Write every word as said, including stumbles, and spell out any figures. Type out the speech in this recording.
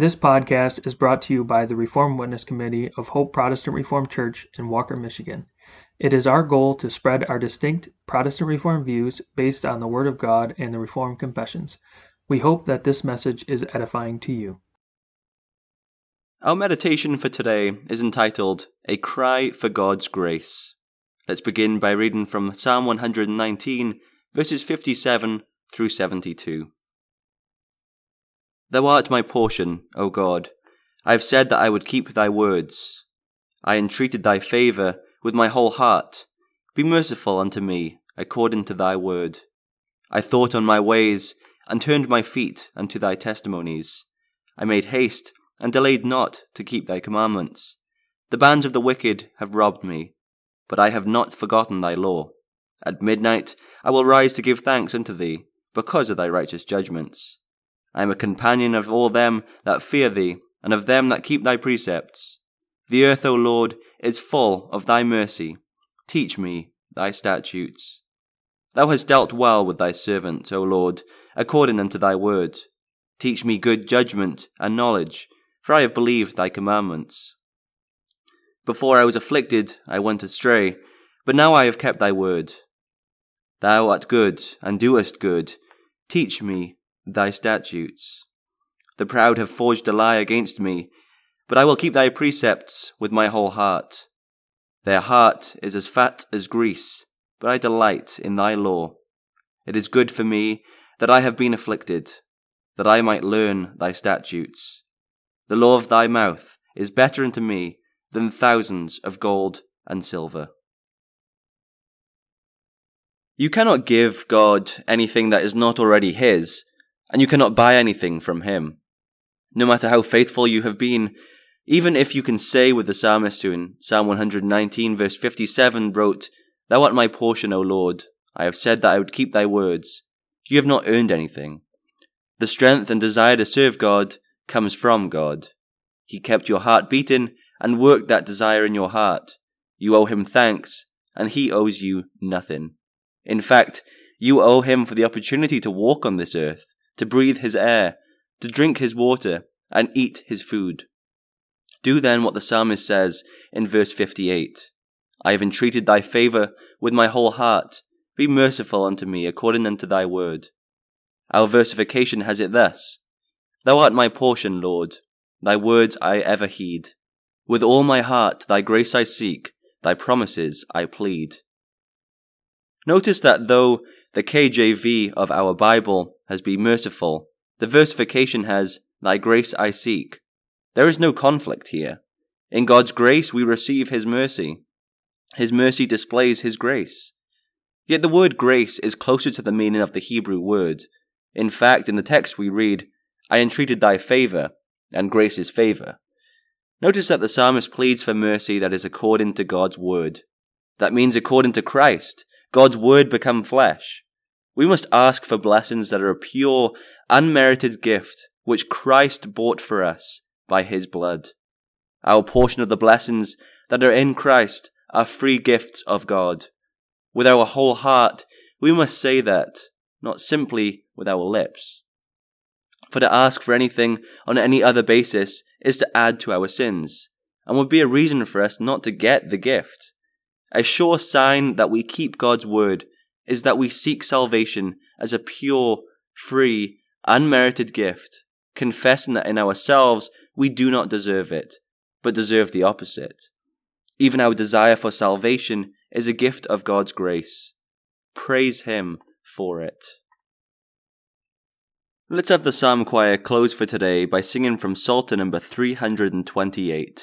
This podcast is brought to you by the Reformed Witness Committee of Hope Protestant Reformed Church in Walker, Michigan. It is our goal to spread our distinct Protestant Reformed views based on the Word of God and the Reformed Confessions. We hope that this message is edifying to you. Our meditation for today is entitled, A Cry for God's Grace. Let's begin by reading from Psalm one nineteen, verses fifty-seven through seventy-two. Thou art my portion, O God. I have said that I would keep thy words. I entreated thy favour with my whole heart. Be merciful unto me, according to thy word. I thought on my ways, and turned my feet unto thy testimonies. I made haste, and delayed not to keep thy commandments. The bands of the wicked have robbed me, but I have not forgotten thy law. At midnight I will rise to give thanks unto thee, because of thy righteous judgments. I am a companion of all them that fear thee, and of them that keep thy precepts. The earth, O Lord, is full of thy mercy. Teach me thy statutes. Thou hast dealt well with thy servant, O Lord, according unto thy word. Teach me good judgment and knowledge, for I have believed thy commandments. Before I was afflicted, I went astray, but now I have kept thy word. Thou art good, and doest good. Teach me thy statutes. The proud have forged a lie against me, but I will keep thy precepts with my whole heart. Their heart is as fat as grease, but I delight in thy law. It is good for me that I have been afflicted, that I might learn thy statutes. The law of thy mouth is better unto me than thousands of gold and silver. You cannot give God anything that is not already his, and you cannot buy anything from him. No matter how faithful you have been, even if you can say with the psalmist who in Psalm one nineteen verse fifty-seven wrote, Thou art my portion, O Lord, I have said that I would keep thy words, you have not earned anything. The strength and desire to serve God comes from God. He kept your heart beating and worked that desire in your heart. You owe him thanks, and he owes you nothing. In fact, you owe him for the opportunity to walk on this earth, to breathe his air, to drink his water, and eat his food. Do then what the psalmist says in verse fifty-eight, I have entreated thy favour with my whole heart. Be merciful unto me according unto thy word. Our versification has it thus, Thou art my portion, Lord, thy words I ever heed. With all my heart thy grace I seek, thy promises I plead. Notice that though the K J V of our Bible has Be merciful, the versification has Thy grace I seek. There is no conflict here. In God's grace we receive His mercy. His mercy displays His grace. Yet the word grace is closer to the meaning of the Hebrew word. In fact, in the text we read, I entreated thy favour, and grace is favour. Notice that the psalmist pleads for mercy that is according to God's word. That means according to Christ. God's word become flesh. We must ask for blessings that are a pure, unmerited gift, which Christ bought for us by his blood. Our portion of the blessings that are in Christ are free gifts of God. With our whole heart, we must say that, not simply with our lips. For to ask for anything on any other basis is to add to our sins, and would be a reason for us not to get the gift. A sure sign that we keep God's word is that we seek salvation as a pure, free, unmerited gift, confessing that in ourselves we do not deserve it, but deserve the opposite. Even our desire for salvation is a gift of God's grace. Praise Him for it. Let's have the Psalm Choir close for today by singing from Psalter number three twenty-eight.